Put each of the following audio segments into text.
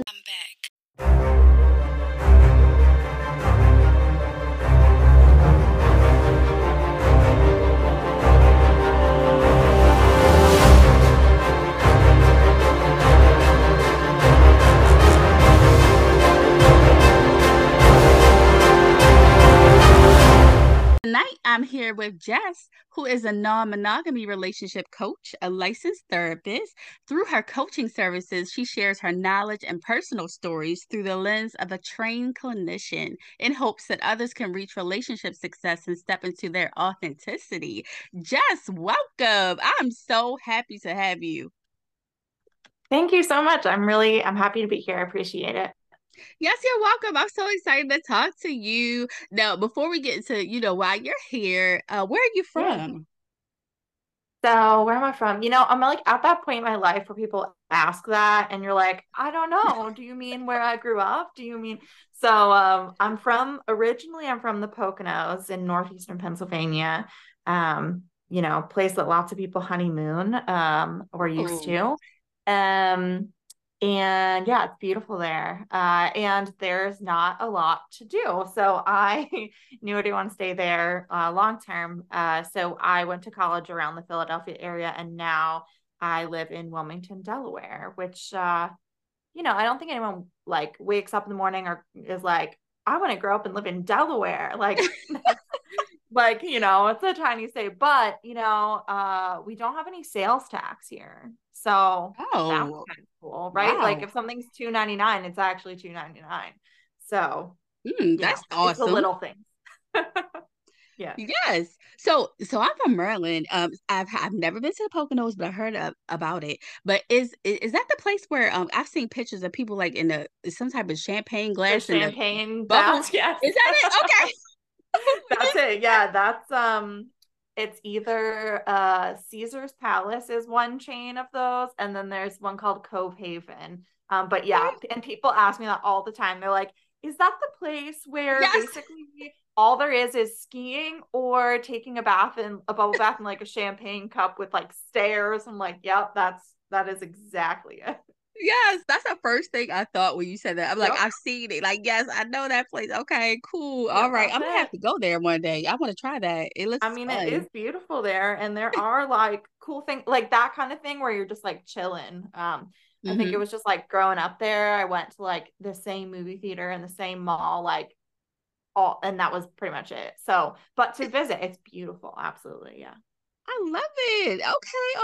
I'm back. Tonight, I'm here with Jess, who is a non-monogamy relationship coach, a licensed therapist. Through her coaching services, she shares her knowledge and personal stories through the lens of a trained clinician in hopes that others can reach relationship success and step into their authenticity. Jess, welcome. I'm so happy to have you. Thank you so much. I'm happy to be here. I appreciate it. Yes, you're welcome. I'm so excited to talk to you. Now, before we get into, why you're here, where are you from? So where am I from? I'm like at that point in my life where people ask that and you're like, I don't know. Do you mean where I grew up? Do you mean? So I'm from the Poconos in northeastern Pennsylvania, place that lots of people honeymoon or used to. And yeah, it's beautiful there. And there's not a lot to do. So I knew I didn't want to stay there long term. So I went to college around the Philadelphia area. And now I live in Wilmington, Delaware, which, I don't think anyone like wakes up in the morning or is like, I want to grow up and live in Delaware. Like, it's a tiny state, but, we don't have any sales tax here. So that's kind of cool, right? Wow. Like if something's $2.99, it's actually $2.99. So that's awesome. It's a little thing. Yeah. Yes. So I'm from Maryland. I've never been to the Poconos, but I heard about it. But is that the place where I've seen pictures of people like in some type of champagne glass? The champagne bubbles. Yes. Is that it? Okay. That's it. Yeah. That's it's either Caesar's Palace is one chain of those, and then there's one called Cove Haven. But yeah, and people ask me that all the time. They're like, is that the place where basically all there is skiing or taking a bath in a bubble bath in like a champagne cup with like stairs? I'm like, yep, that is exactly it. Yes, that's the first thing I thought when you said that. I'm like, I've seen it. Like, yes, I know that place. Okay, cool. All right. I'm going to have to go there one day. I want to try that. It looks fun. It is beautiful there. And there are like cool things, like that kind of thing where you're just like chilling. I think it was just like growing up there, I went to like the same movie theater and the same mall, like all, and that was pretty much it. So, but to visit, it's beautiful. Absolutely. Yeah. I love it.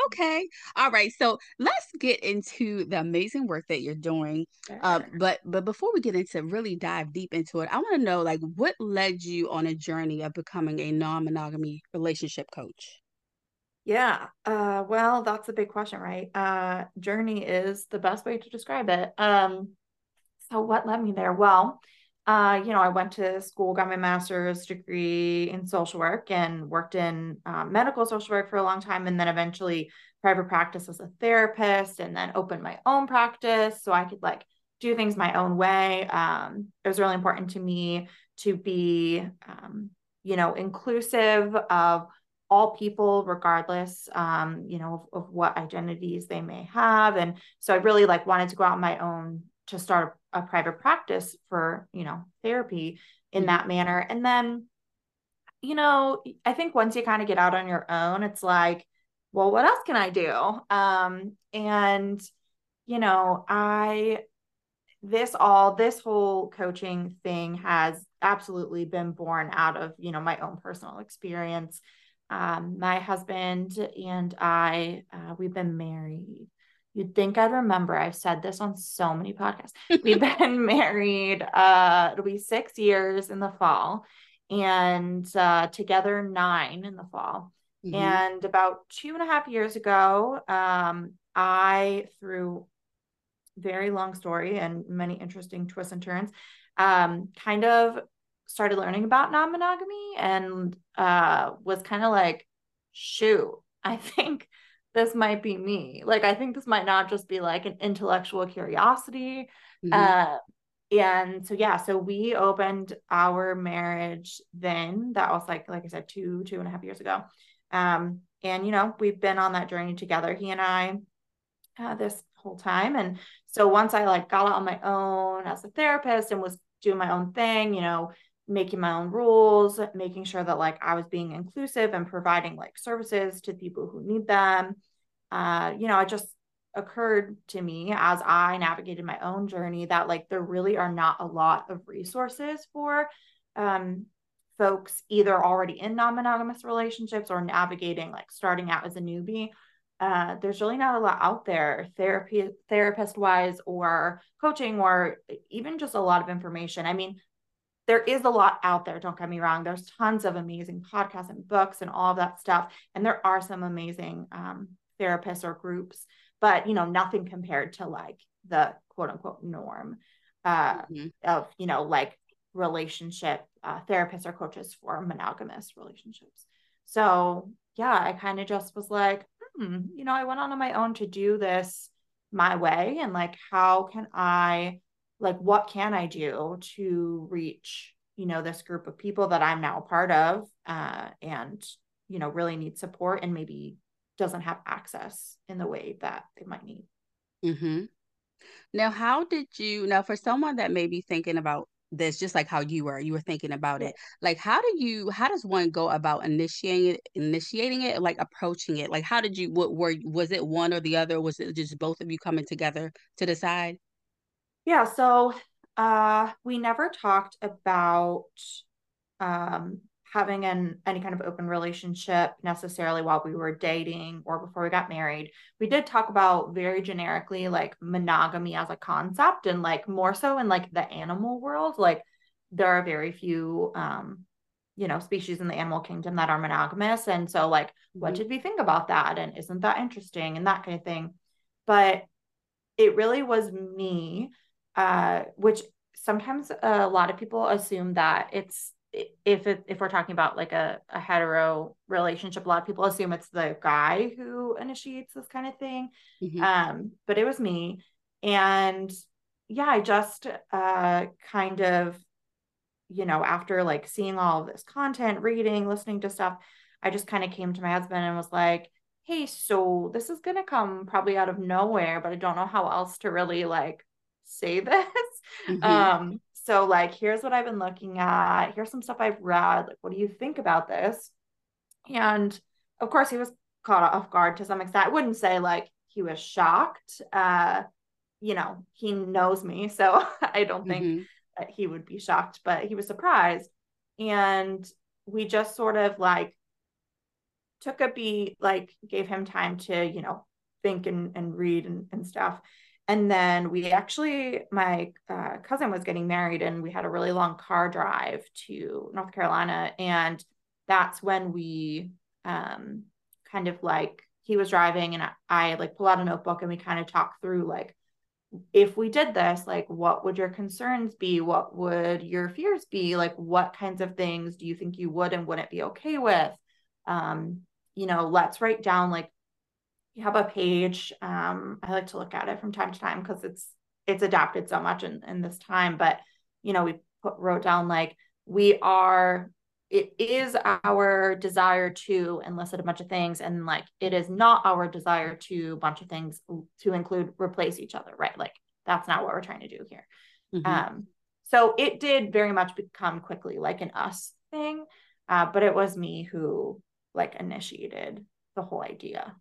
Okay. All right. So let's get into the amazing work that you're doing. Sure. But before we get into really dive deep into it, I want to know like what led you on a journey of becoming a non-monogamy relationship coach? Yeah. Well, that's a big question, right? Journey is the best way to describe it. So what led me there? Well, I went to school, got my master's degree in social work and worked in medical social work for a long time. And then eventually private practice as a therapist and then opened my own practice so I could like do things my own way. It was really important to me to be, inclusive of all people, regardless, of what identities they may have. And so I really like wanted to go out on my own to start a private practice for, therapy in that manner. And then, I think once you kind of get out on your own, it's like, well, what else can I do? This whole coaching thing has absolutely been born out of, my own personal experience. My husband and I, we've been married. You'd think I'd remember. I've said this on so many podcasts. We've been married, it'll be 6 years in the fall and together 9 in the fall. Mm-hmm. And about 2.5 years ago, I, through very long story and many interesting twists and turns, kind of started learning about non-monogamy and was kind of like, shoot, I think this might be me. Like, I think this might not just be like an intellectual curiosity. Mm-hmm. And so, yeah, so we opened our marriage then. That was like I said, two and a half years ago. And, you know, we've been on that journey together, he and I, this whole time. And so once I like got out on my own as a therapist and was doing my own thing, you know, making my own rules, making sure that like I was being inclusive and providing like services to people who need them. You know, it just occurred to me as I navigated my own journey that like there really are not a lot of resources for folks either already in non-monogamous relationships or navigating like starting out as a newbie. There's really not a lot out there therapist wise or coaching or even just a lot of information. I mean, there is a lot out there. Don't get me wrong. There's tons of amazing podcasts and books and all of that stuff. And there are some amazing therapists or groups, but, you know, nothing compared to like the quote unquote norm of, you know, like relationship therapists or coaches for monogamous relationships. So yeah, I kind of just was like, you know, I went on my own to do this my way. And like, how can I, like, what can I do to reach, you know, this group of people that I'm now a part of and, you know, really need support and maybe doesn't have access in the way that they might need. Mm-hmm. Now, how did you, now for someone that may be thinking about this, just like how you were thinking about it, like, how does one go about initiating it, like approaching it? Like, how did you, was it one or the other? Was it just both of you coming together to decide? Yeah. So, we never talked about, having any kind of open relationship necessarily while we were dating or before we got married. We did talk about very generically, like monogamy as a concept and like more so in like the animal world, like there are very few, you know, species in the animal kingdom that are monogamous. And so like, what did we think about that? And isn't that interesting? And that kind of thing. But it really was me, which sometimes a lot of people assume that it's, if we're talking about like a hetero relationship, a lot of people assume it's the guy who initiates this kind of thing. Mm-hmm. But it was me. And yeah, I just kind of, you know, after like seeing all of this content, reading, listening to stuff, I just kind of came to my husband and was like, hey, so this is going to come probably out of nowhere, but I don't know how else to really like say this. Mm-hmm. So like, here's what I've been looking at. Here's some stuff I've read. Like, what do you think about this? And of course he was caught off guard to some extent. I wouldn't say like he was shocked. You know, he knows me, so I don't think that he would be shocked, but he was surprised. And we just sort of like took a beat, like gave him time to, you know, think and read and stuff. And then we actually, my cousin was getting married and we had a really long car drive to North Carolina. And that's when we kind of like, he was driving and I like pull out a notebook and we kind of talk through like, if we did this, like, what would your concerns be? What would your fears be? Like, what kinds of things do you think you would and wouldn't be okay with? You know, let's write down like, you have a page. I like to look at it from time to time because it's adapted so much in this time, but you know, we wrote down like it is our desire to enlist a bunch of things. And like, it is not our desire to bunch of things to include, replace each other. Right. Like that's not what we're trying to do here. Mm-hmm. So it did very much become quickly like an us thing. But it was me who like initiated the whole idea.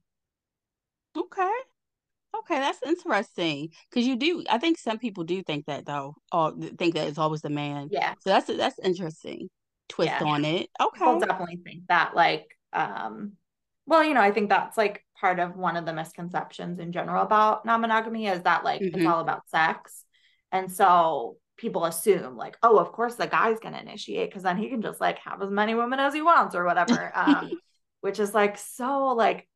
Okay, that's interesting because you do. I think some people do think that though, or think that it's always the man. Yeah. So that's interesting twist on it. Okay. People definitely think that like, well, you know, I think that's like part of one of the misconceptions in general about non-monogamy is that like it's all about sex, and so people assume like, oh, of course the guy's gonna initiate because then he can just like have as many women as he wants or whatever, which is like so like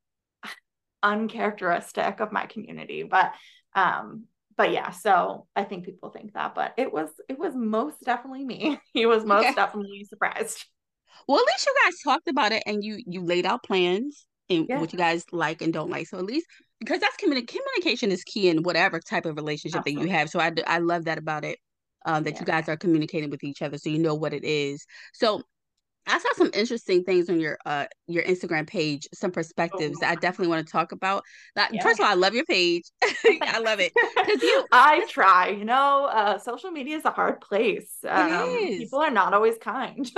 uncharacteristic of my community, but But yeah, so I think people think that, but it was most definitely me. He was most definitely surprised. Well, at least you guys talked about it and you laid out plans and what you guys like and don't like. So at least, because that's communication is key in whatever type of relationship that you have. So I love that about it, that you guys are communicating with each other. So you know what it is. So I saw some interesting things on your Instagram page, some perspectives that I definitely want to talk about. First of all, I love your page. I love it. I try. You know, social media is a hard place. It is. People are not always kind,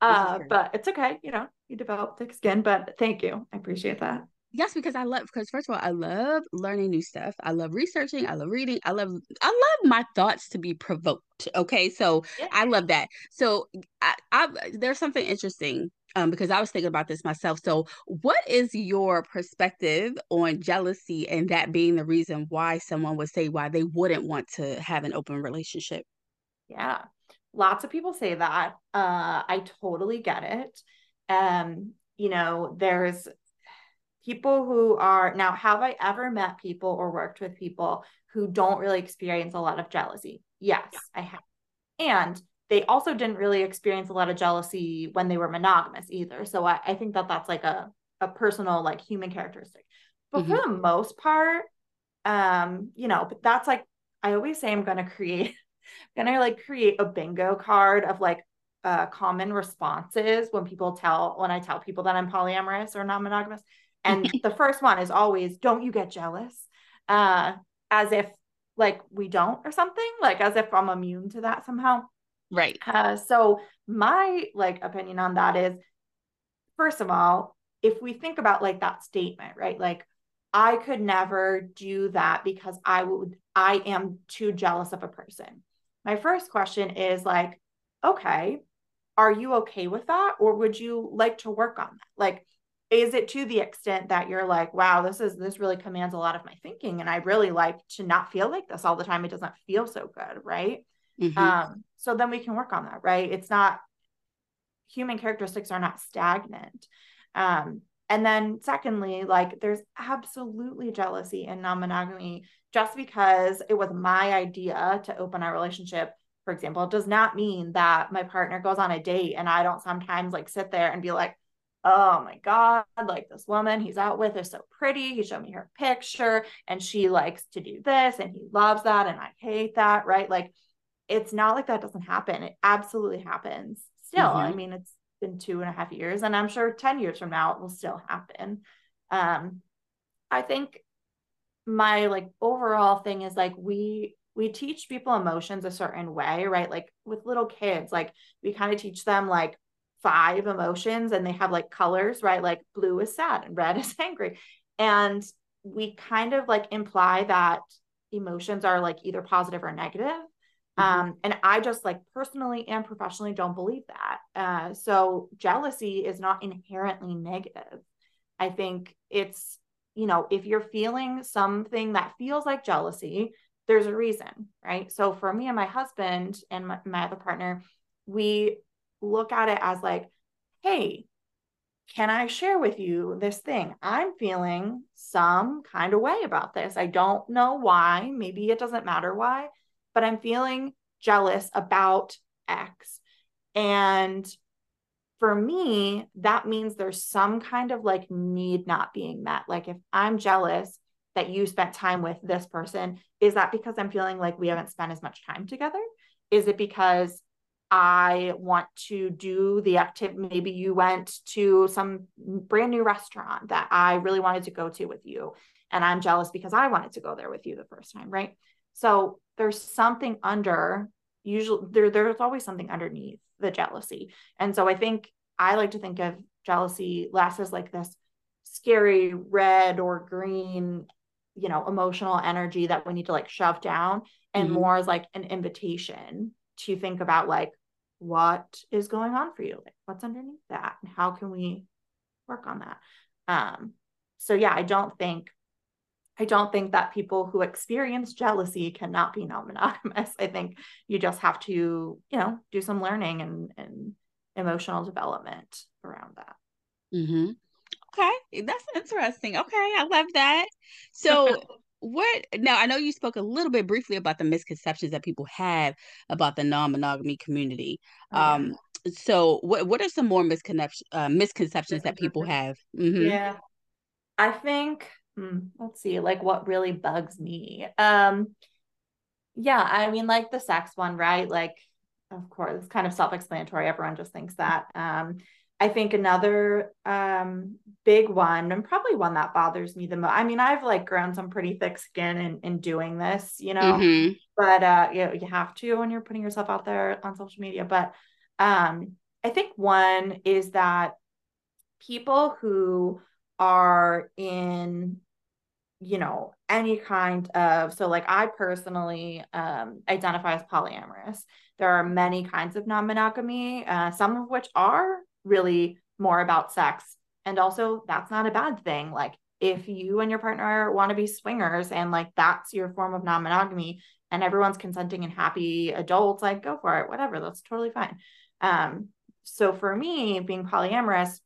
but it's okay. You know, you develop thick skin, but thank you. I appreciate that. Yes, because first of all, I love learning new stuff. I love researching. I love reading. I love my thoughts to be provoked. Okay. So I love that. So there's something interesting because I was thinking about this myself. So what is your perspective on jealousy and that being the reason why someone would say why they wouldn't want to have an open relationship? Yeah. Lots of people say that. I totally get it. You know, there's people who are now, have I ever met people or worked with people who don't really experience a lot of jealousy? Yes, yeah. I have. And they also didn't really experience a lot of jealousy when they were monogamous either. So I think that's like a personal, like human characteristic, but for the most part, you know, but that's like, I always say I'm going to create a bingo card of like, common responses when I tell people that I'm polyamorous or non-monogamous. And the first one is always, don't you get jealous? As if like we don't or something, like as if I'm immune to that somehow. Right. So my like opinion on that is, first of all, if we think about like that statement, right? Like I could never do that because I am too jealous of a person. My first question is like, okay, are you okay with that? Or would you like to work on that? Like, is it to the extent that you're like, wow, this really commands a lot of my thinking. And I really like to not feel like this all the time. It doesn't feel so good. Right. So then we can work on that. Right. It's not, human characteristics are not stagnant. And then secondly, like there's absolutely jealousy in non-monogamy. Just because it was my idea to open our relationship, for example, does not mean that my partner goes on a date and I don't sometimes like sit there and be like, oh my God, like this woman he's out with is so pretty. He showed me her picture and she likes to do this and he loves that. And I hate that. Right. Like it's not like that doesn't happen. It absolutely happens still. I mean, it's been 2.5 years and I'm sure 10 years from now it will still happen. I think my like overall thing is like, we teach people emotions a certain way, right? Like with little kids, like we kind of teach them like 5 emotions and they have like colors, right? Like blue is sad and red is angry. And we kind of like imply that emotions are like either positive or negative. And I just like personally and professionally don't believe that. So jealousy is not inherently negative. I think it's, you know, if you're feeling something that feels like jealousy, there's a reason, right? So for me and my husband and my other partner, we look at it as like, hey, can I share with you this thing? I'm feeling some kind of way about this. I don't know why. Maybe it doesn't matter why, but I'm feeling jealous about X. And for me, that means there's some kind of like need not being met. Like if I'm jealous that you spent time with this person, is that because I'm feeling like we haven't spent as much time together? Is it because I want to do the activity? Maybe you went to some brand new restaurant that I really wanted to go to with you. And I'm jealous because I wanted to go there with you the first time. Right. So there's something under, usually there's always something underneath the jealousy. And so I think I like to think of jealousy less as like this scary red or green, you know, emotional energy that we need to like shove down, and more as like an invitation to think about like, what is going on for you? Like what's underneath that and how can we work on that? So yeah, I don't think that people who experience jealousy cannot be non-monogamous. I think you just have to, you know, do some learning and emotional development around that. Okay. That's interesting. Okay. I love that. So what, now I know you spoke a little bit briefly about the misconceptions that people have about the non-monogamy community. So what are some more misconceptions that people have? Mm-hmm. Yeah, I think, let's see, like what really bugs me. Yeah, I mean, like the sex one, right? Like, of course, it's kind of self-explanatory. Everyone just thinks that. I think another big one, and probably one that bothers me the most. I mean, I've like grown some pretty thick skin in doing this, you know, mm-hmm. but you know, you have to when you're putting yourself out there on social media. But I think one is that people who are in, you know, any kind of, so like I personally identify as polyamorous. There are many kinds of non-monogamy, some of which are really more about sex. And also that's not a bad thing. Like if you and your partner want to be swingers and like that's your form of non-monogamy and everyone's consenting and happy adults, like go for it, whatever, that's totally fine. So for me, being polyamorous,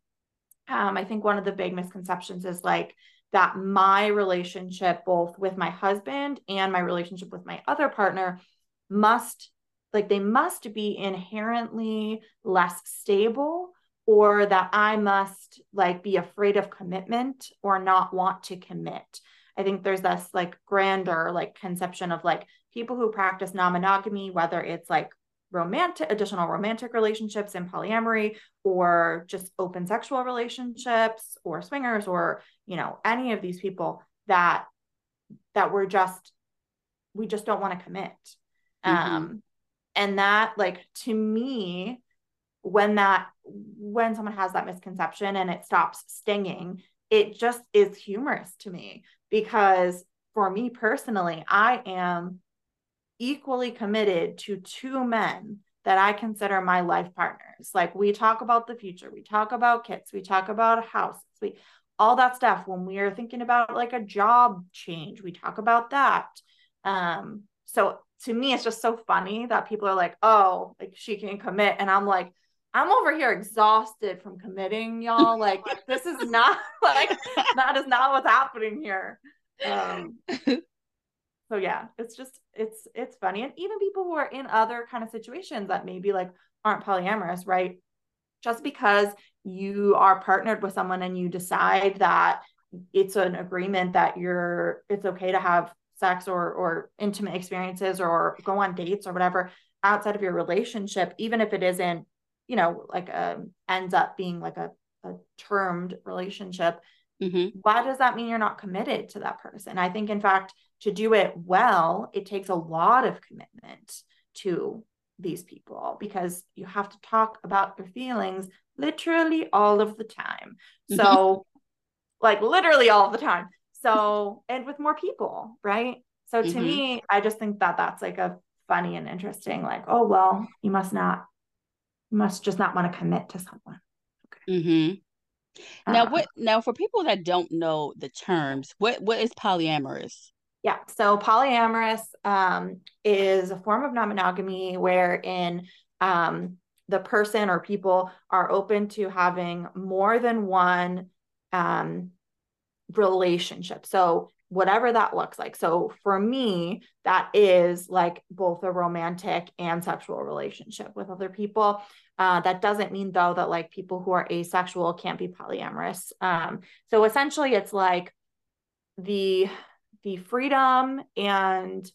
I think one of the big misconceptions is like that my relationship both with my husband and my relationship with my other partner must, like they must be inherently less stable, or that I must like be afraid of commitment or not want to commit. I think there's this like grander like conception of like people who practice non-monogamy, whether it's like romantic, additional romantic relationships and polyamory, or just open sexual relationships or swingers, or, you know, any of these people that we just don't want to commit. Mm-hmm. And that, like, to me, when someone has that misconception and it stops stinging, it just is humorous to me, because for me personally, I am equally committed to two men that I consider my life partners. Like we talk about the future, we talk about kids, we talk about houses, all that stuff. When we are thinking about like a job change, we talk about that. So to me, it's just so funny that people are like, oh, like she can commit. And I'm like, I'm over here exhausted from committing, y'all. Like, this is not like, that is not what's happening here. So yeah, it's just, it's funny. And even people who are in other kind of situations that maybe like aren't polyamorous, right? Just because you are partnered with someone and you decide that it's an agreement that it's okay to have sex or intimate experiences or go on dates or whatever outside of your relationship, even if it isn't, you know, like ends up being like a termed relationship, mm-hmm. why does that mean you're not committed to that person? I think, in fact, to do it well, it takes a lot of commitment to these people, because you have to talk about your feelings literally all of the time. So like literally all the time. So, and with more people, right? So to mm-hmm. me, I just think that that's like a funny and interesting, like, oh, well, you must just not want to commit to someone. Okay. Mm-hmm. Now for people that don't know the terms, what is polyamorous? Yeah. So polyamorous is a form of non-monogamy wherein the person or people are open to having more than one relationship. So whatever that looks like. So for me, that is like both a romantic and sexual relationship with other people. That doesn't mean though that like people who are asexual can't be polyamorous. So essentially it's like the freedom and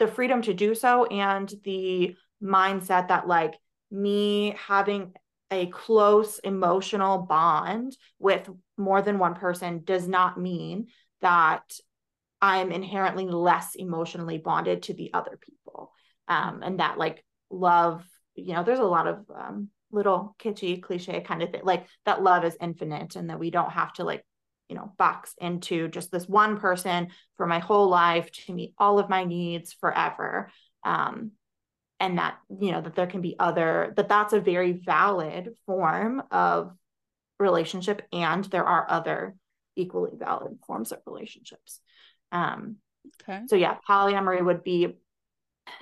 the freedom to do so, and the mindset that like me having a close emotional bond with more than one person does not mean that I'm inherently less emotionally bonded to the other people. And that like love, you know, there's a lot of little kitschy cliche kind of thing, like that love is infinite and that we don't have to like, you know, box into just this one person for my whole life to meet all of my needs forever. And that, you know, that there can be that's a very valid form of relationship, and there are other equally valid forms of relationships. Okay. So yeah, polyamory would be,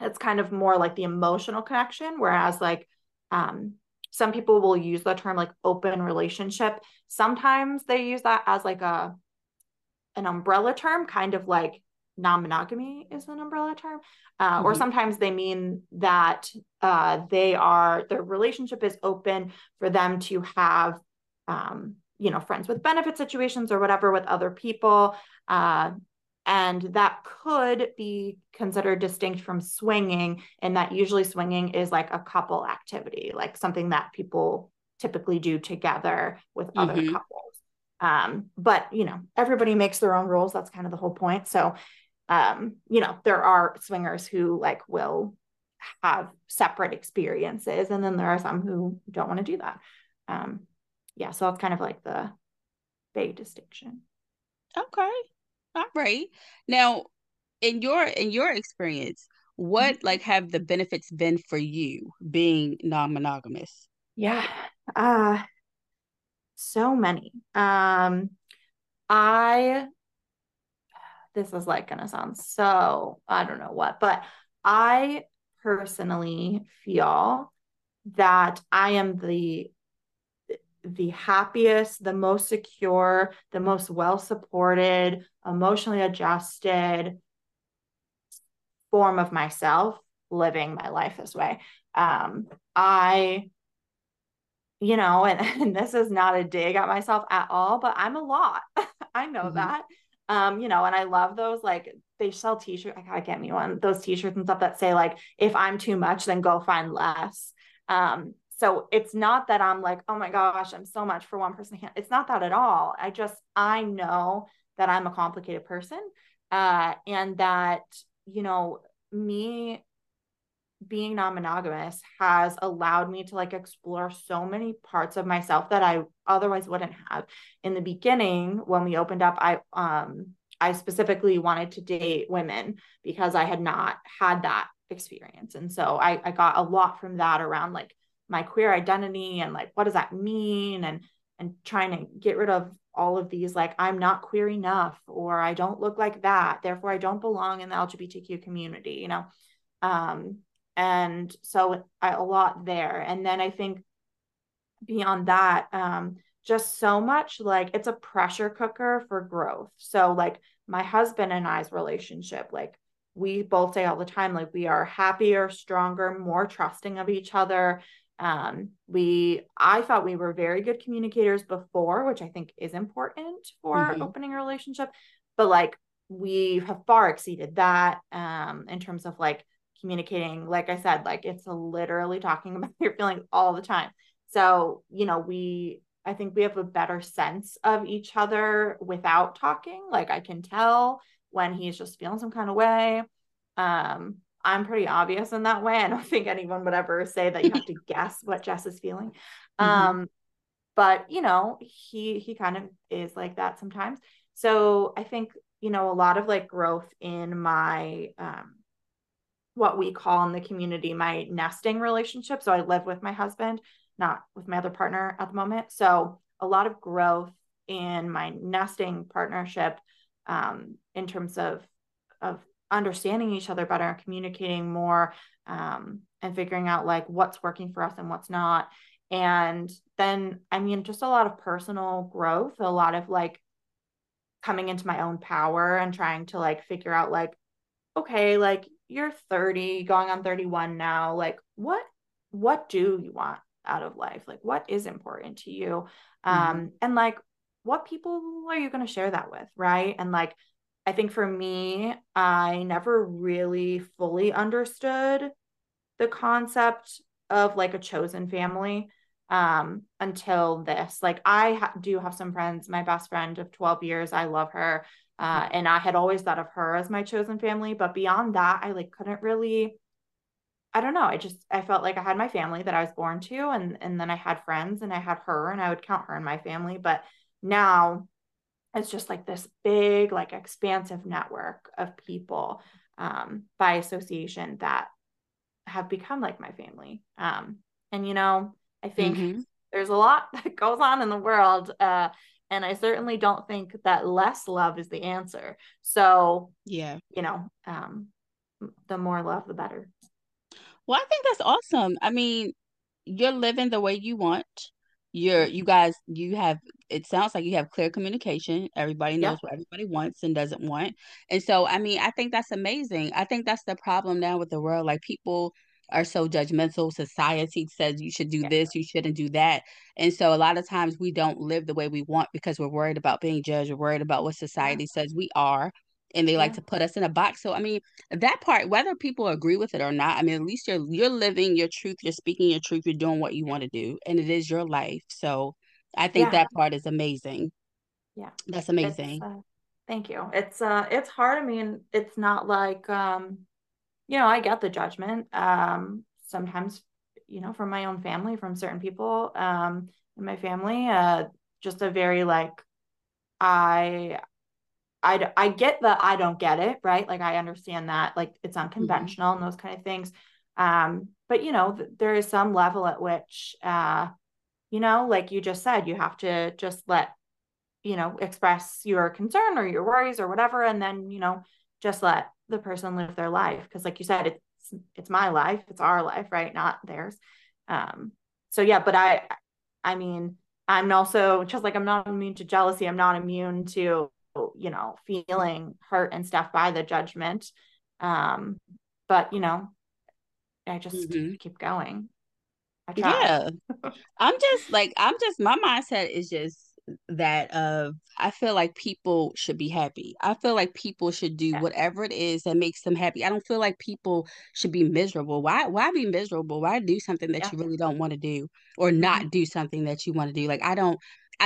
it's kind of more like the emotional connection, whereas like some people will use the term like open relationship. Sometimes they use that as like an umbrella term, kind of like non-monogamy is an umbrella term, mm-hmm. or sometimes they mean that their relationship is open for them to have, friends with benefit situations or whatever with other people. And that could be considered distinct from swinging, and that usually swinging is like a couple activity, like something that people typically do together with other mm-hmm. couples. But, everybody makes their own rules. That's kind of the whole point. So, there are swingers who will have separate experiences, and then there are some who don't want to do that. So that's kind of the big distinction. Okay. All right. Now, in your experience, what mm-hmm. Have the benefits been for you being non-monogamous? Yeah. So many. This is gonna sound so, I don't know what, but I personally feel that I am the happiest, the most secure, the most well-supported, emotionally adjusted form of myself living my life this way. And this is not a dig at myself at all, but I'm a lot. I know mm-hmm. that. And I love those, they sell t-shirts. I gotta get me one, those t-shirts and stuff that say if I'm too much, then go find less. So it's not that I'm oh my gosh, I'm so much for one person. It's not that at all. I know that I'm a complicated person. And that, me being non-monogamous has allowed me to explore so many parts of myself that I otherwise wouldn't have. In the beginning, when we opened up, I specifically wanted to date women because I had not had that experience. And so I got a lot from that around my queer identity and what does that mean, and trying to get rid of all of these I'm not queer enough, or I don't look like that, therefore I don't belong in the LGBTQ community, and so a lot there. And then I think beyond that, just so much it's a pressure cooker for growth. So my husband and I's relationship, we both say all the time, we are happier, stronger, more trusting of each other. I thought we were very good communicators before, which I think is important for mm-hmm. opening a relationship, but we have far exceeded that, in terms of communicating. Like I said, it's literally talking about your feelings all the time. So, I think we have a better sense of each other without talking. I can tell when he's just feeling some kind of way. I'm pretty obvious in that way. I don't think anyone would ever say that you have to guess what Jess is feeling. Mm-hmm. But, he kind of is like that sometimes. So I think, a lot of growth in my, what we call in the community, my nesting relationship. So I live with my husband, not with my other partner at the moment. So a lot of growth in my nesting partnership, in terms of understanding each other better and communicating more, and figuring out what's working for us and what's not. And then, just a lot of personal growth, a lot of coming into my own power and trying to figure out okay, you're 30 going on 31 now. What do you want out of life? What is important to you? Mm-hmm. And what people are you going to share that with? Right. And I think for me, I never really fully understood the concept of a chosen family, until this. I do have some friends, my best friend of 12 years, I love her. And I had always thought of her as my chosen family, but beyond that, I couldn't really, I don't know. I felt I had my family that I was born to, and then I had friends and I had her, and I would count her in my family. But now it's just this big, expansive network of people, by association that have become my family. And, I think mm-hmm. there's a lot that goes on in the world. And I certainly don't think that less love is the answer. So, yeah, the more love, the better. Well, I think that's awesome. You're living the way you want. You guys, you have it sounds like you have clear communication. Everybody knows what everybody wants and doesn't want. And so, I mean, I think that's amazing. I think that's the problem now with the world. Like, people are so judgmental. Society says you should do this, you shouldn't do that. And so a lot of times we don't live the way we want because we're worried about being judged. We're worried about what society says we are. And they like to put us in a box. So, I mean, that part, whether people agree with it or not, I mean, at least you're living your truth, you're speaking your truth, you're doing what you want to do, and it is your life. So I think that part is amazing. Yeah. That's amazing. Thank you. It's hard. I mean, it's not like, you know, I get the judgment, sometimes, you know, from my own family, from certain people, in my family, just a very, like, I get that I don't get it, right? Like, I understand that, like, it's unconventional and those kind of things. But, you know, there is some level at which, you know, like you just said, you have to just let, you know, express your concern or your worries or whatever. And then, you know, just let the person live their life. Cause like you said, it's my life, it's our life, right? Not theirs. So yeah, but I mean, I'm also just like, I'm not immune to jealousy. I'm not immune to, you know, feeling hurt and stuff by the judgment. But, you know, I just keep going. I try. Yeah. I'm just, my mindset is just that of, I feel like people should be happy. I feel like people should do whatever it is that makes them happy. I don't feel like people should be miserable. Why be miserable? Why do something that you really don't want to do, or not do something that you want to do? Like, I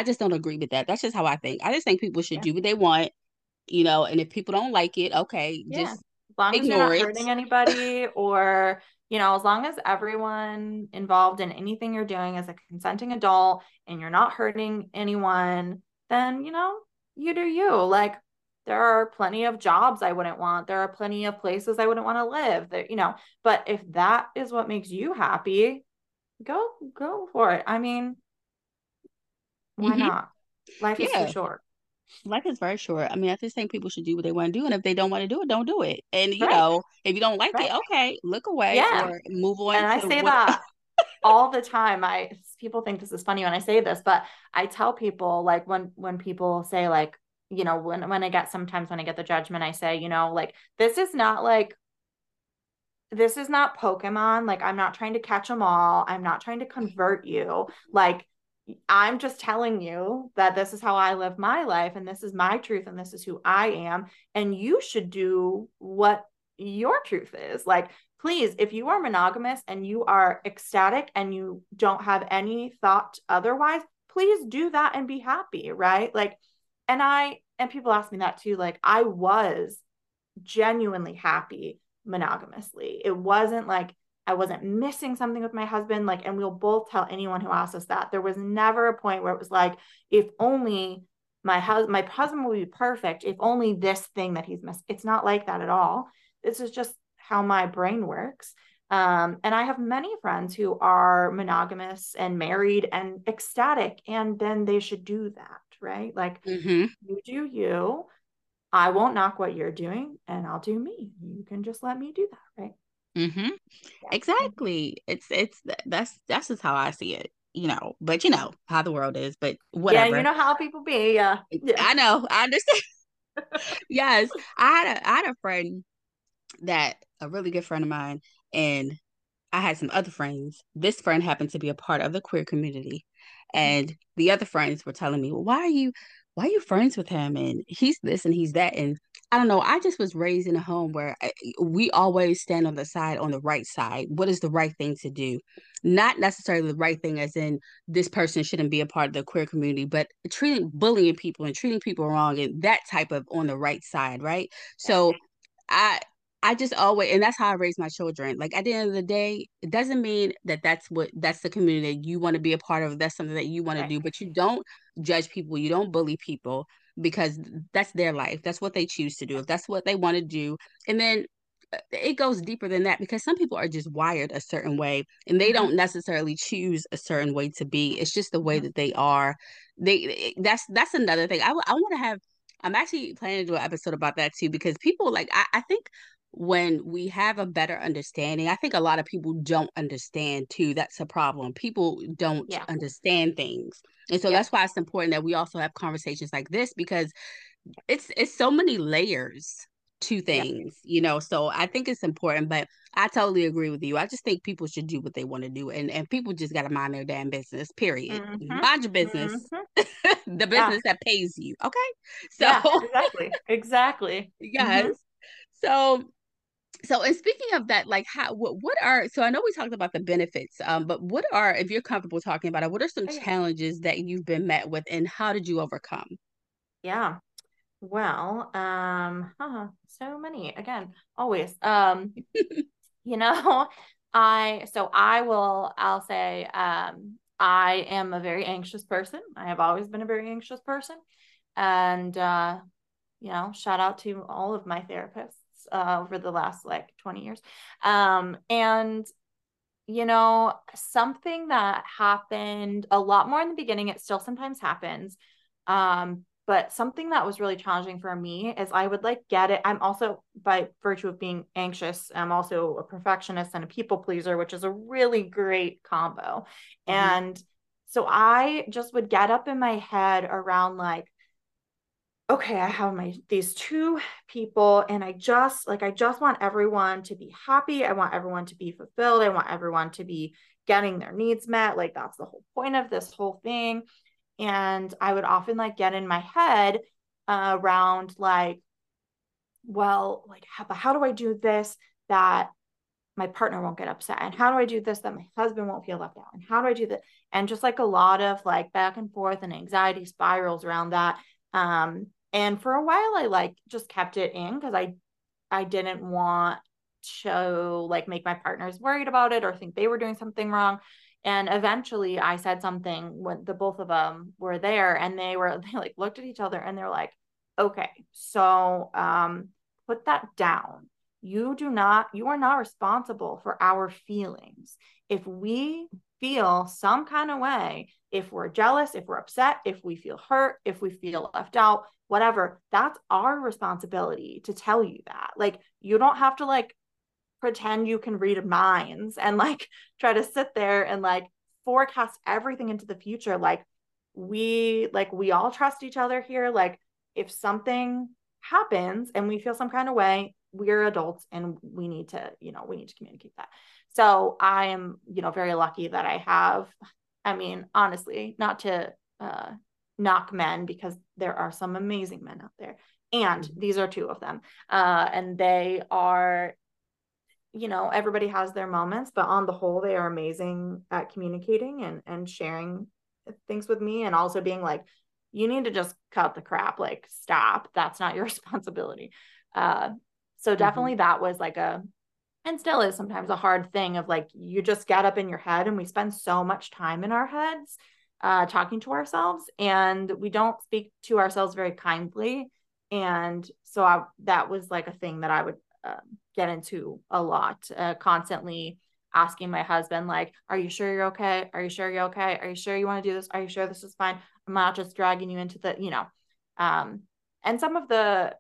just don't agree with that. That's just how I think. I just think people should do what they want, you know, and if people don't like it, okay, just as long as you're not hurting anybody, or, you know, as long as everyone involved in anything you're doing is a consenting adult and you're not hurting anyone, then, you know, you do you. Like, there are plenty of jobs I wouldn't want. There are plenty of places I wouldn't want to live that, you know, but if that is what makes you happy, go for it. I mean, why not? Life is too short. Life is very short. I mean, I just think people should do what they want to do. And if they don't want to do it, don't do it. And, you know, if you don't like it, okay, look away or move on. And I say that all the time. People think this is funny when I say this, but I tell people, like, when people say, like, you know, when I get the judgment, I say, you know, like, this is not Pokemon. Like, I'm not trying to catch them all. I'm not trying to convert you. Like, I'm just telling you that this is how I live my life, and this is my truth, and this is who I am, and you should do what your truth is. Like, please, if you are monogamous and you are ecstatic and you don't have any thought otherwise, please do that and be happy, right? Like, and people ask me that too. Like, I was genuinely happy monogamously. It wasn't like I wasn't missing something with my husband, like, and we'll both tell anyone who asks us that there was never a point where it was like, if only my husband would be perfect, if only this thing that he's missed. It's not like that at all. This is just how my brain works. And I have many friends who are monogamous and married and ecstatic, and then they should do that, right? Like, you do you, I won't knock what you're doing, and I'll do me. You can just let me do that, right? Exactly. That's just how I see it, you know, but you know how the world is, but whatever. Yeah, you know how people be. Yeah. I know. I understand. Yes. I had a friend a really good friend of mine, and I had some other friends. This friend happened to be a part of the queer community, and the other friends were telling me, well, why are you friends with him? And he's this and he's that. And I don't know. I just was raised in a home where we always stand on the right side. What is the right thing to do? Not necessarily the right thing as in this person shouldn't be a part of the queer community, but bullying people and treating people wrong and that type of on the right side. Right. So I just always, and that's how I raise my children. Like, at the end of the day, it doesn't mean that that's the community that you want to be a part of. That's something that you want to do, but you don't judge people. You don't bully people, because that's their life. That's what they choose to do. If that's what they want to do. And then it goes deeper than that, because some people are just wired a certain way and they don't necessarily choose a certain way to be. It's just the way that they are. That's another thing. I'm actually planning to do an episode about that too, because people, like, I think when we have a better understanding, I think a lot of people don't understand too. That's a problem. People don't understand things. And so that's why it's important that we also have conversations like this, because it's so many layers to things, you know, so I think it's important, but I totally agree with you. I just think people should do what they want to do, and people just got to mind their damn business, period. Mm-hmm. Mind your business, mm-hmm. the business that pays you. Okay. So exactly. Yes. Mm-hmm. So, and speaking of that, like what are, I know we talked about the benefits, but what are, if you're comfortable talking about it, what are some challenges that you've been met with and how did you overcome? Yeah. Well, so many, again, always, you know, I'll say, I am a very anxious person. I have always been a very anxious person, and, you know, shout out to all of my therapists, over the last like 20 years. And you know, something that happened a lot more in the beginning, it still sometimes happens, but something that was really challenging for me is I would like get it. I'm also, by virtue of being anxious, I'm also a perfectionist and a people pleaser, which is a really great combo. Mm-hmm. And so I just would get up in my head around like, okay, I have these two people and I just want everyone to be happy. I want everyone to be fulfilled. I want everyone to be getting their needs met. Like that's the whole point of this whole thing. And I would often like get in my head around like, well, like, but how do I do this that my partner won't get upset? And how do I do this that my husband won't feel left out? And how do I do that? And just like a lot of like back and forth and anxiety spirals around that. And for a while I like just kept it in because I didn't want to like make my partners worried about it or think they were doing something wrong. And eventually I said something when the both of them were there and they like looked at each other and they're like, okay, so, put that down. You are not responsible for our feelings. If we feel some kind of way, if we're jealous, if we're upset, if we feel hurt, if we feel left out, whatever, that's our responsibility to tell you that. Like, you don't have to like pretend you can read minds and like try to sit there and like forecast everything into the future. Like we all trust each other here. Like if something happens and we feel some kind of way, we're adults and we need to communicate that. So I am, you know, very lucky that I have, I mean, honestly, not to knock men, because there are some amazing men out there, and these are two of them. And they are, you know, everybody has their moments, but on the whole, they are amazing at communicating and sharing things with me, and also being like, you need to just cut the crap, like stop, that's not your responsibility. So definitely that was like and still is sometimes a hard thing of like, you just get up in your head, and we spend so much time in our heads talking to ourselves, and we don't speak to ourselves very kindly. And so that was like a thing that I would get into a lot, constantly asking my husband, like, are you sure you're okay? Are you sure you're okay? Are you sure you want to do this? Are you sure this is fine? I'm not just dragging you into the, you know, and some of the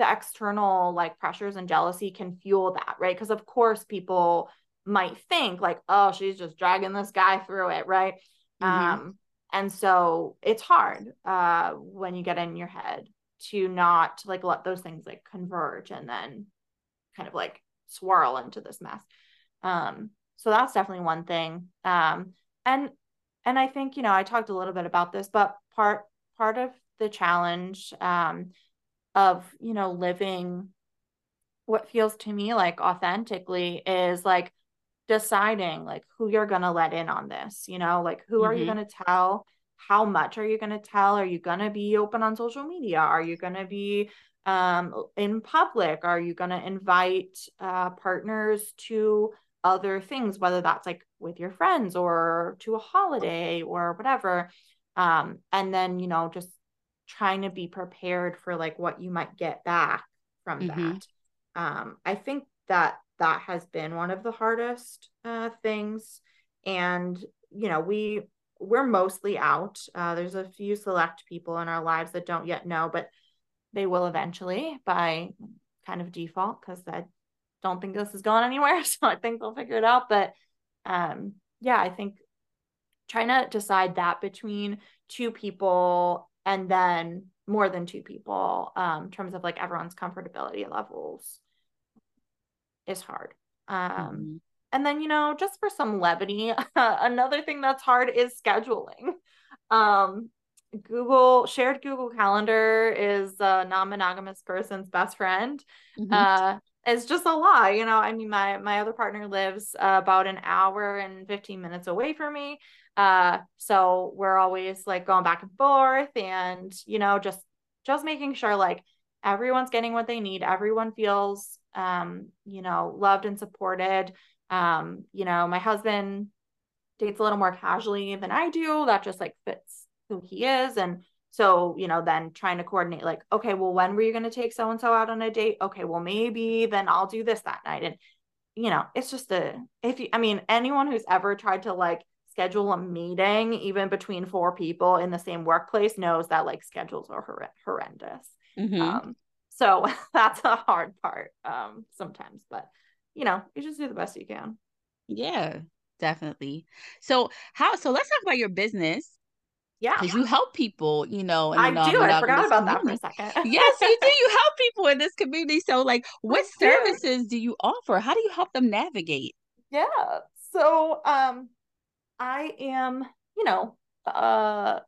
external like pressures and jealousy can fuel that, right? Because of course people might think like, oh, she's just dragging this guy through it, right? Mm-hmm. And so it's hard when you get in your head to not like let those things like converge and then kind of like swirl into this mess. So that's definitely one thing. And I think, you know, I talked a little bit about this, but part of the challenge of, you know, living what feels to me like authentically is like deciding like who you're going to let in on this, you know, like who are you going to tell? How much are you going to tell? Are you going to be open on social media? Are you going to be in public? Are you going to invite partners to other things, whether that's like with your friends or to a holiday or whatever? And then, you know, just trying to be prepared for like what you might get back from that. I think that has been one of the hardest things. And, you know, we're mostly out. There's a few select people in our lives that don't yet know, but they will eventually by kind of default, because I don't think this is going anywhere, so I think they'll figure it out. But yeah, I think trying to decide that between two people and then more than two people in terms of like everyone's comfortability levels is hard. Mm-hmm. And then, you know, just for some levity, another thing that's hard is scheduling. Google Calendar is a non-monogamous person's best friend. Mm-hmm. It's just a lie, you know. I mean, my other partner lives about an hour and 15 minutes away from me. So we're always like going back and forth and, you know, just making sure like everyone's getting what they need. Everyone feels, you know, loved and supported. You know, my husband dates a little more casually than I do. That just like fits who he is. And so, you know, then trying to coordinate like, okay, well, when were you going to take so-and-so out on a date? Okay, well, maybe then I'll do this that night. And, you know, it's just anyone who's ever tried to like schedule a meeting, even between four people in the same workplace, knows that like schedules are horrendous. Mm-hmm. So that's a hard part sometimes, but you know, you just do the best you can. Yeah, definitely. So let's talk about your business. Yeah. Because you help people, you know. I do. I forgot about that for a second. Yes, you do. You help people in this community. So like, what services do you offer? How do you help them navigate? Yeah. So I am, you know,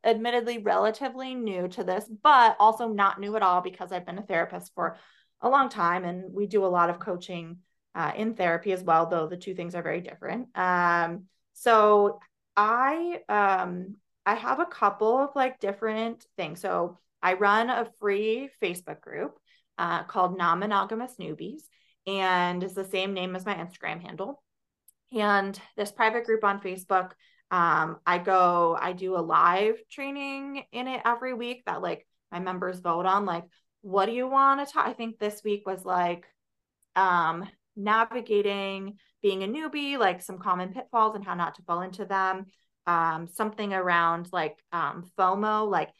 admittedly relatively new to this, but also not new at all because I've been a therapist for a long time. And we do a lot of coaching in therapy as well, though the two things are very different. So I have a couple of like different things. So I run a free Facebook group called Nonmongamous Newbies, and it's the same name as my Instagram handle. And this private group on Facebook, I do a live training in it every week that like my members vote on, like, what do you want to talk? I think this week was like navigating being a newbie, like some common pitfalls and how not to fall into them. Something around like FOMO, like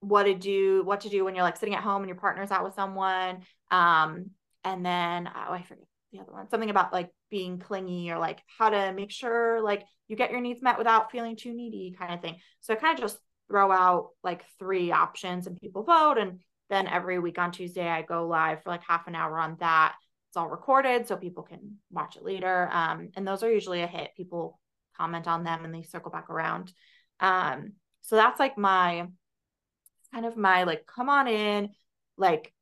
what to do when you're like sitting at home and your partner's out with someone. And then, I forget the other one, something about like being clingy or like how to make sure like you get your needs met without feeling too needy kind of thing. So I kind of just throw out like three options and people vote. And then every week on Tuesday, I go live for like half an hour on that. It's all recorded so people can watch it later. And those are usually a hit. People comment on them and they circle back around. So that's like my like, come on in, like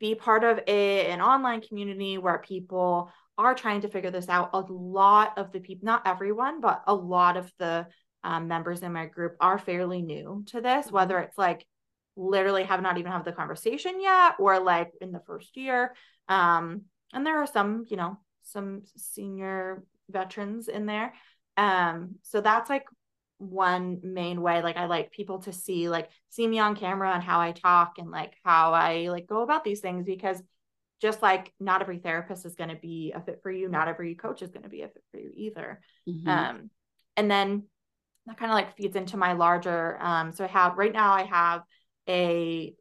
be part of an online community where people are trying to figure this out. A lot of the people, not everyone, but a lot of the members in my group are fairly new to this, whether it's like literally have not even had the conversation yet or like in the first year. And there are some, you know, some senior veterans in there. So that's like one main way. Like I like people to see me on camera and how I talk and like how I like go about these things, because just like not every therapist is going to be a fit for you. Not every coach is going to be a fit for you either. Mm-hmm. And then that kind of like feeds into my larger, so I have a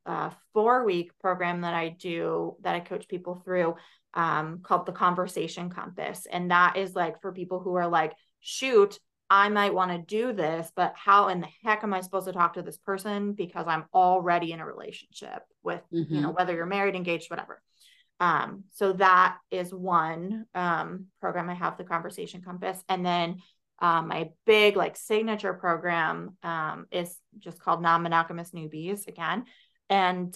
4-week program that I do that I coach people through, called the Conversation Compass. And that is like for people who are like, shoot, I might want to do this, but how in the heck am I supposed to talk to this person? Because I'm already in a relationship with, mm-hmm. you know, whether you're married, engaged, whatever. So that is one, program. I have the Conversation Compass. And then, my big like signature program, is just called Nonmongamous Newbies again. And,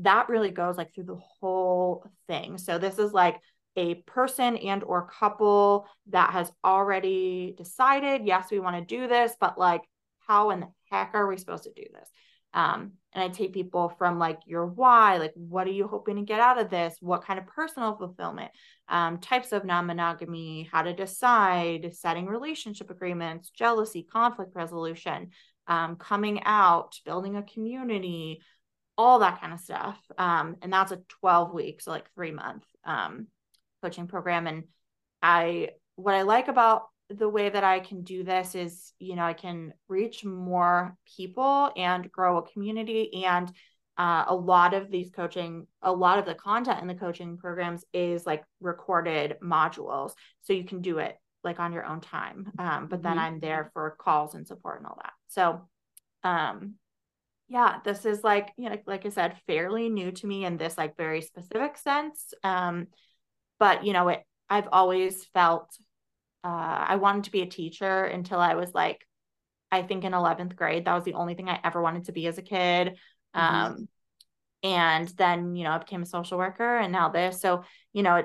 that really goes like through the whole thing. So this is like a person and or couple that has already decided, yes, we want to do this, but like, how in the heck are we supposed to do this? And I take people from like your why, like, what are you hoping to get out of this? What kind of personal fulfillment, types of non-monogamy, how to decide, setting relationship agreements, jealousy, conflict resolution, coming out, building a community, all that kind of stuff. And that's a 12-week, so like 3-month, coaching program. And what I like about the way that I can do this is, you know, I can reach more people and grow a community and a lot of the content in the coaching programs is like recorded modules. So you can do it like on your own time. But then I'm there for calls and support and all that. So, yeah, this is like, you know, like I said, fairly new to me in this like very specific sense. But you know, I've always felt, I wanted to be a teacher until I was like, I think in 11th grade, that was the only thing I ever wanted to be as a kid. And then, you know, I became a social worker and now this, so, you know,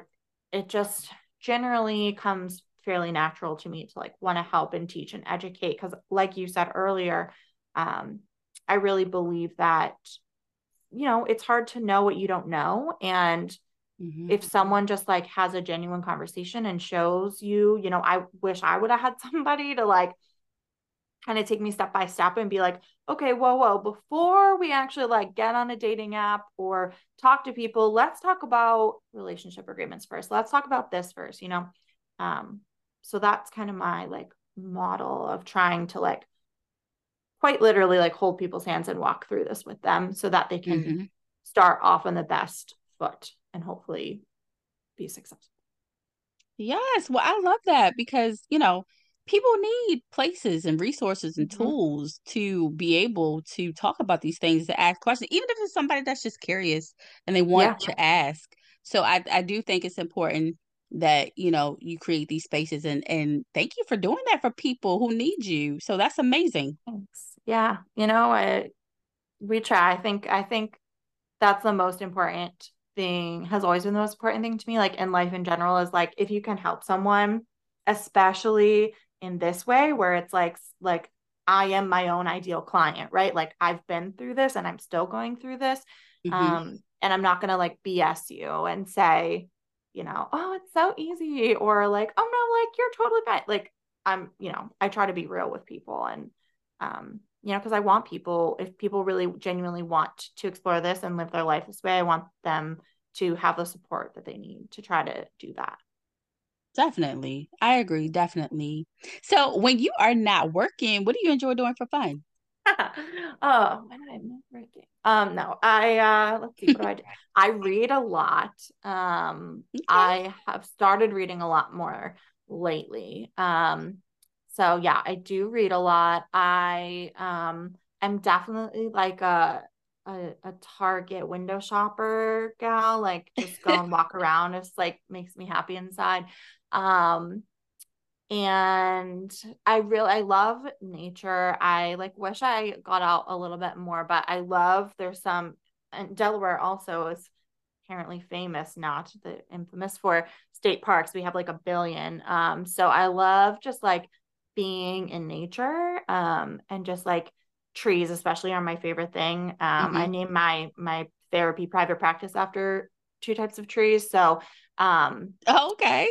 it just generally comes fairly natural to me to like want to help and teach and educate. Cause like you said earlier, I really believe that, you know, it's hard to know what you don't know. And if someone just like has a genuine conversation and shows you, you know, I wish I would have had somebody to like kind of take me step by step and be like, okay, whoa, before we actually like get on a dating app or talk to people, let's talk about relationship agreements first. Let's talk about this first, you know? So that's kind of my like model of trying to like quite literally like hold people's hands and walk through this with them so that they can start off on the best foot and hopefully be successful. Yes. Well, I love that because, you know, people need places and resources and tools to be able to talk about these things, to ask questions, even if it's somebody that's just curious and they want to ask. So I do think it's important that, you know, you create these spaces, and thank you for doing that for people who need you. So that's amazing. Thanks. Yeah. You know, we try. I think that's the most important thing, has always been the most important thing to me, like in life in general, is like, if you can help someone, especially in this way where it's like I am my own ideal client, right? Like I've been through this and I'm still going through this. And I'm not going to like BS you and say, you know, oh, it's so easy, or like, oh no, like you're totally fine. Like I'm, you know, I try to be real with people, and, you know, cause I want people, if people really genuinely want to explore this and live their life this way, I want them to have the support that they need to try to do that. Definitely. I agree. Definitely. So when you are not working, what do you enjoy doing for fun? Oh, when I'm not working. No, I, let's see, what do I do? I read a lot. Okay. I have started reading a lot more lately. So yeah, I do read a lot. I, am definitely like a Target window shopper gal, like just go and walk around. It's like makes me happy inside. And I love nature. I like wish I got out a little bit more, but I love, there's some, and Delaware also is apparently famous, not the infamous for state parks. We have like 1 billion. So I love just like being in nature, and just like trees especially are my favorite thing. I named my therapy private practice after 2 types of trees. So, okay.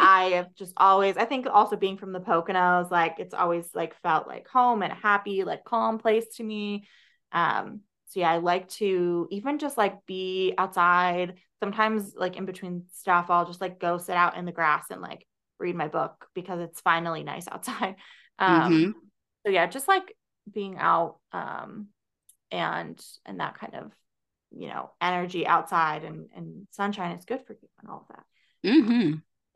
I have just always, I think also being from the Poconos, like it's always like felt like home and a happy, like calm place to me. So yeah, I like to even just like be outside sometimes, like in between stuff, I'll just like go sit out in the grass and like read my book because it's finally nice outside. So yeah, just like being out, and that kind of, you know, energy outside and sunshine is good for you and all of that.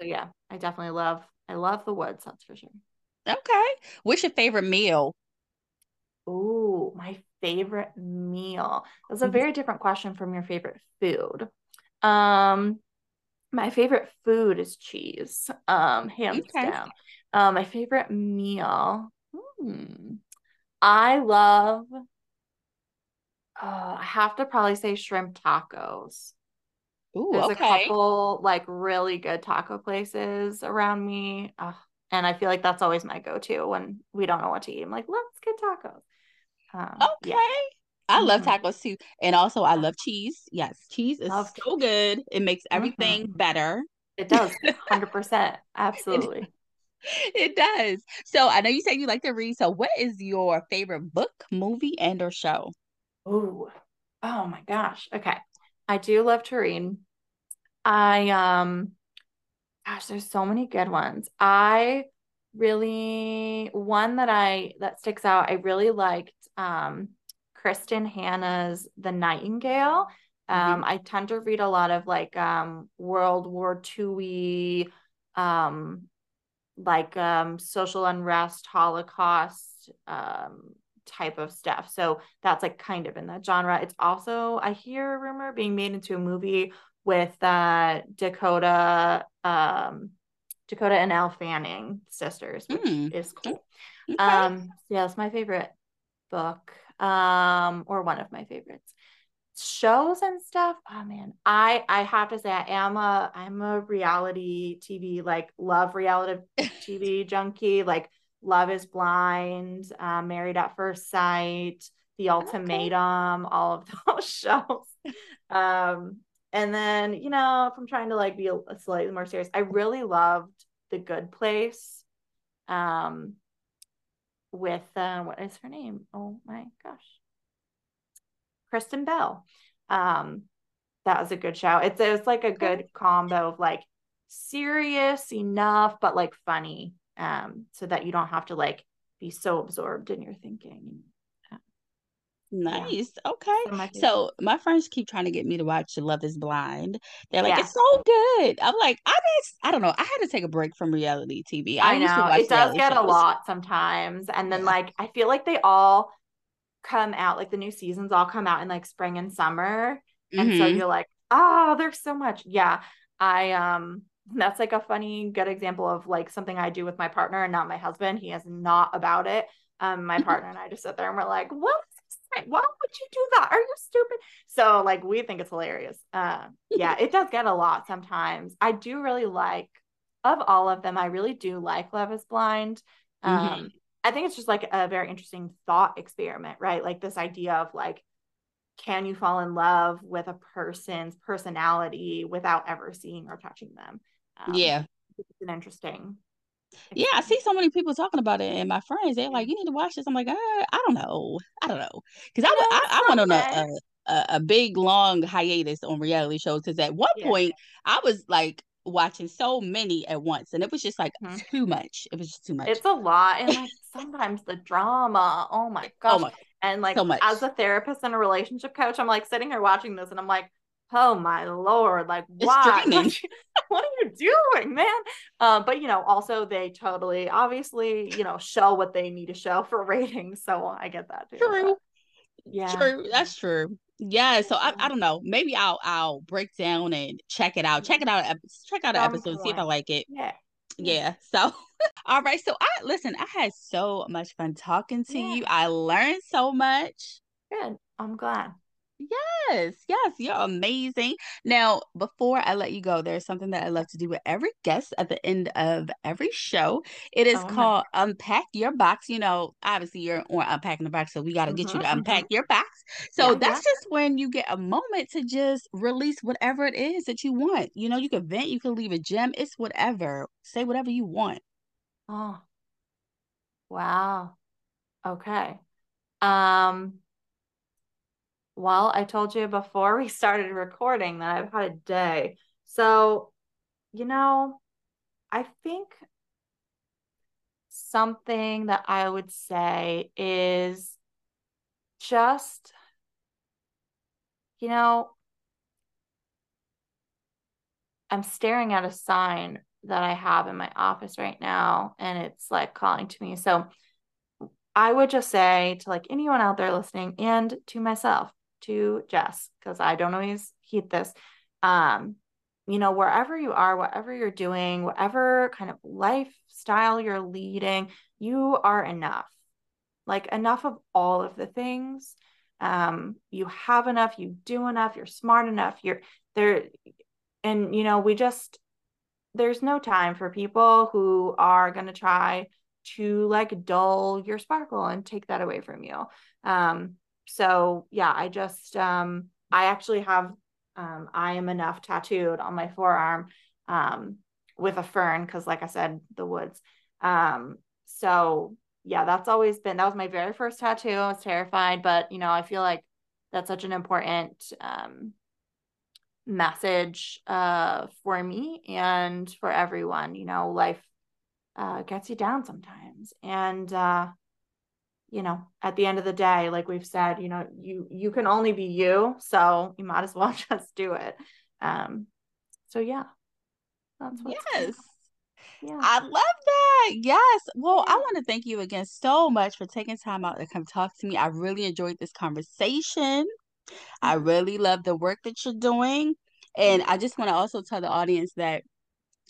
So yeah, I definitely love the woods. That's for sure. Okay. What's your favorite meal? Oh, my favorite meal. That's a very different question from your favorite food. My favorite food is cheese. Hands down. My favorite meal. I love, I have to probably say shrimp tacos. Ooh, there's a couple like really good taco places around me. And I feel like that's always my go-to when we don't know what to eat. I'm like, let's get tacos. Yeah. I love tacos too. And also I love cheese. Yes. Cheese is so good. It makes everything better. It does. 100%. Absolutely. It does. So I know you said you like to read. So what is your favorite book, movie, and or show? Oh my gosh. Okay. I do love to read. Gosh, there's so many good ones. One that sticks out, I really liked, Kristen Hanna's The Nightingale. Mm-hmm. I tend to read a lot of like World War II-y, social unrest, Holocaust type of stuff. So that's like kind of in that genre. It's also, I hear a rumor, being made into a movie with Dakota and Elle Fanning, sisters, which is cool. Okay. Yeah, it's my favorite book, or one of my favorites. Shows and stuff, oh man, I have to say I'm a reality TV, like love reality TV junkie, like Love is Blind, Married at First Sight, The Ultimatum, all of those shows. And then, you know, if I'm trying to like be a slightly more serious, I really loved The Good Place with what is her name? Oh my gosh. Kristen Bell. That was a good show. It's like a good combo of like serious enough, but like funny, so that you don't have to like be so absorbed in your thinking. Nice. Yeah. Okay. So my friends keep trying to get me to watch Love is Blind. They're like, it's so good. I'm like, I don't know. I had to take a break from reality TV. I know. It does get shows a lot sometimes. And then like, I feel like they all come out, like the new seasons all come out in like spring and summer, and so you're like, oh, there's so much. That's like a funny good example of like something I do with my partner and not my husband. He is not about it. My partner and I just sit there and we're like, why would you do that? Are you stupid? So like we think it's hilarious. It does get a lot sometimes. I do really like, of all of them, I really do like Love is Blind. I think it's just like a very interesting thought experiment, right? Like this idea of like, can you fall in love with a person's personality without ever seeing or touching them? It's an interesting experiment. Yeah, I see so many people talking about it, and my friends, they're like, you need to watch this. I'm like, I don't know. Because I went on a big, long hiatus on reality shows, because at one point I was like, watching so many at once, and it was just like too much. It was just too much. It's a lot, and like sometimes the drama, oh my gosh. And like so as a therapist and a relationship coach, I'm like sitting here watching this and I'm like, oh my Lord, like why? What are you doing, man? But you know, also they totally obviously, you know, show what they need to show for ratings. So I get that too. True. Yeah. True. That's true. Yeah, so I don't know. Maybe I'll break down and check it out. Check out an episode, see if I like it. Yeah. So, all right. So I had so much fun talking to you. I learned so much. Good. I'm glad. Yes, you're amazing. Now, before I let you go, there's something that I love to do with every guest at the end of every show. It is called Unpack Your Box. You know, obviously you're on Unpacking the Box, so we got to get you to unpack your box. So that's just when you get a moment to just release whatever it is that you want. You know, you can vent, you can leave a gem. It's whatever. Say whatever you want. Oh, wow. Okay. Well, I told you before we started recording that I've had a day. So, you know, I think something that I would say is just, you know, I'm staring at a sign that I have in my office right now, and it's like calling to me. So I would just say to like anyone out there listening, and to myself, to Jess, because I don't always heed this, you know, wherever you are, whatever you're doing, whatever kind of lifestyle you're leading, you are enough. Like enough of all of the things. You have enough, you do enough, you're smart enough, you're there. And, you know, there's no time for people who are going to try to like dull your sparkle and take that away from you. So yeah, I just, I actually have, I am enough tattooed on my forearm, with a fern. 'Cause like I said, the woods. So yeah, that was my very first tattoo. I was terrified, but you know, I feel like that's such an important, message, for me and for everyone. You know, life gets you down sometimes. And you know, at the end of the day, like we've said, you know, you can only be you, so you might as well just do it. So yeah, that's what's yes. Yeah. I love that. Yes. Well, I want to thank you again so much for taking time out to come talk to me. I really enjoyed this conversation. I really love the work that you're doing. And I just want to also tell the audience that,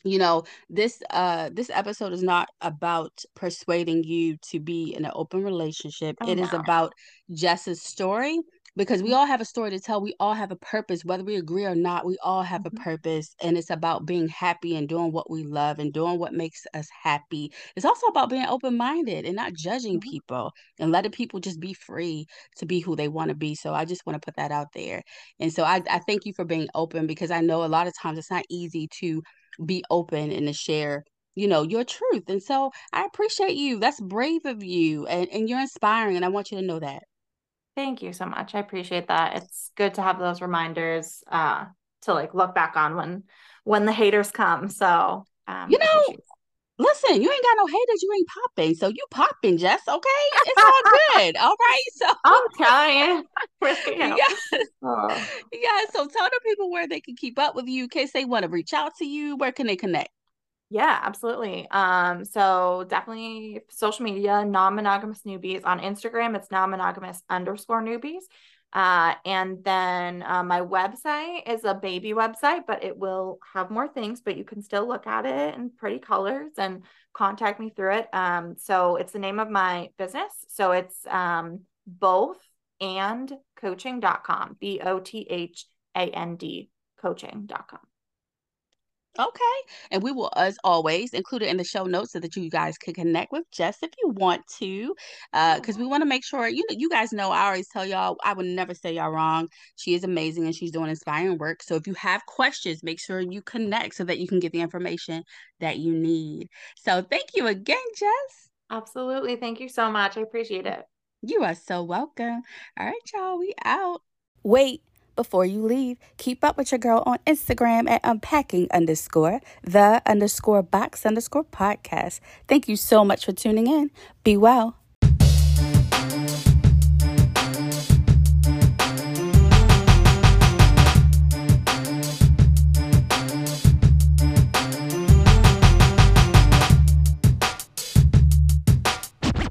you know, this episode is not about persuading you to be in an open relationship. Oh, it no. is about Jess's story, because we all have a story to tell. We all have a purpose, whether we agree or not. We all have a purpose, and it's about being happy and doing what we love and doing what makes us happy. It's also about being open-minded and not judging people and letting people just be free to be who they want to be. So I just want to put that out there. And so I thank you for being open, because I know a lot of times it's not easy to be open and to share, you know, your truth. And so I appreciate you. That's brave of you, and you're inspiring, and I want you to know that. Thank you so much. I appreciate that. It's good to have those reminders to like look back on when the haters come. So, you know, listen, you ain't got no haters. You ain't popping. So you popping, Jess. Okay. It's all good. All right. So I'm trying. Yeah. Oh. Yeah. So tell the people where they can keep up with you in case they want to reach out to you. Where can they connect? Yeah, absolutely. So definitely social media, non-monogamous newbies on Instagram. It's nonmongamous_newbies. And then my website is a baby website, but it will have more things, but you can still look at it in pretty colors and contact me through it. So it's the name of my business. So it's bothandcoaching.com, bothandcoaching.com. Okay. And we will, as always, include it in the show notes so that you guys can connect with Jess if you want to, because we want to make sure, you guys know, I always tell y'all, I would never say y'all wrong. She is amazing and she's doing inspiring work. So if you have questions, make sure you connect so that you can get the information that you need. So thank you again, Jess. Absolutely. Thank you so much. I appreciate it. You are so welcome. All right, y'all, we out. Wait. Before you leave, keep up with your girl on Instagram at unpacking_the_box_podcast. Thank you so much for tuning in. Be well.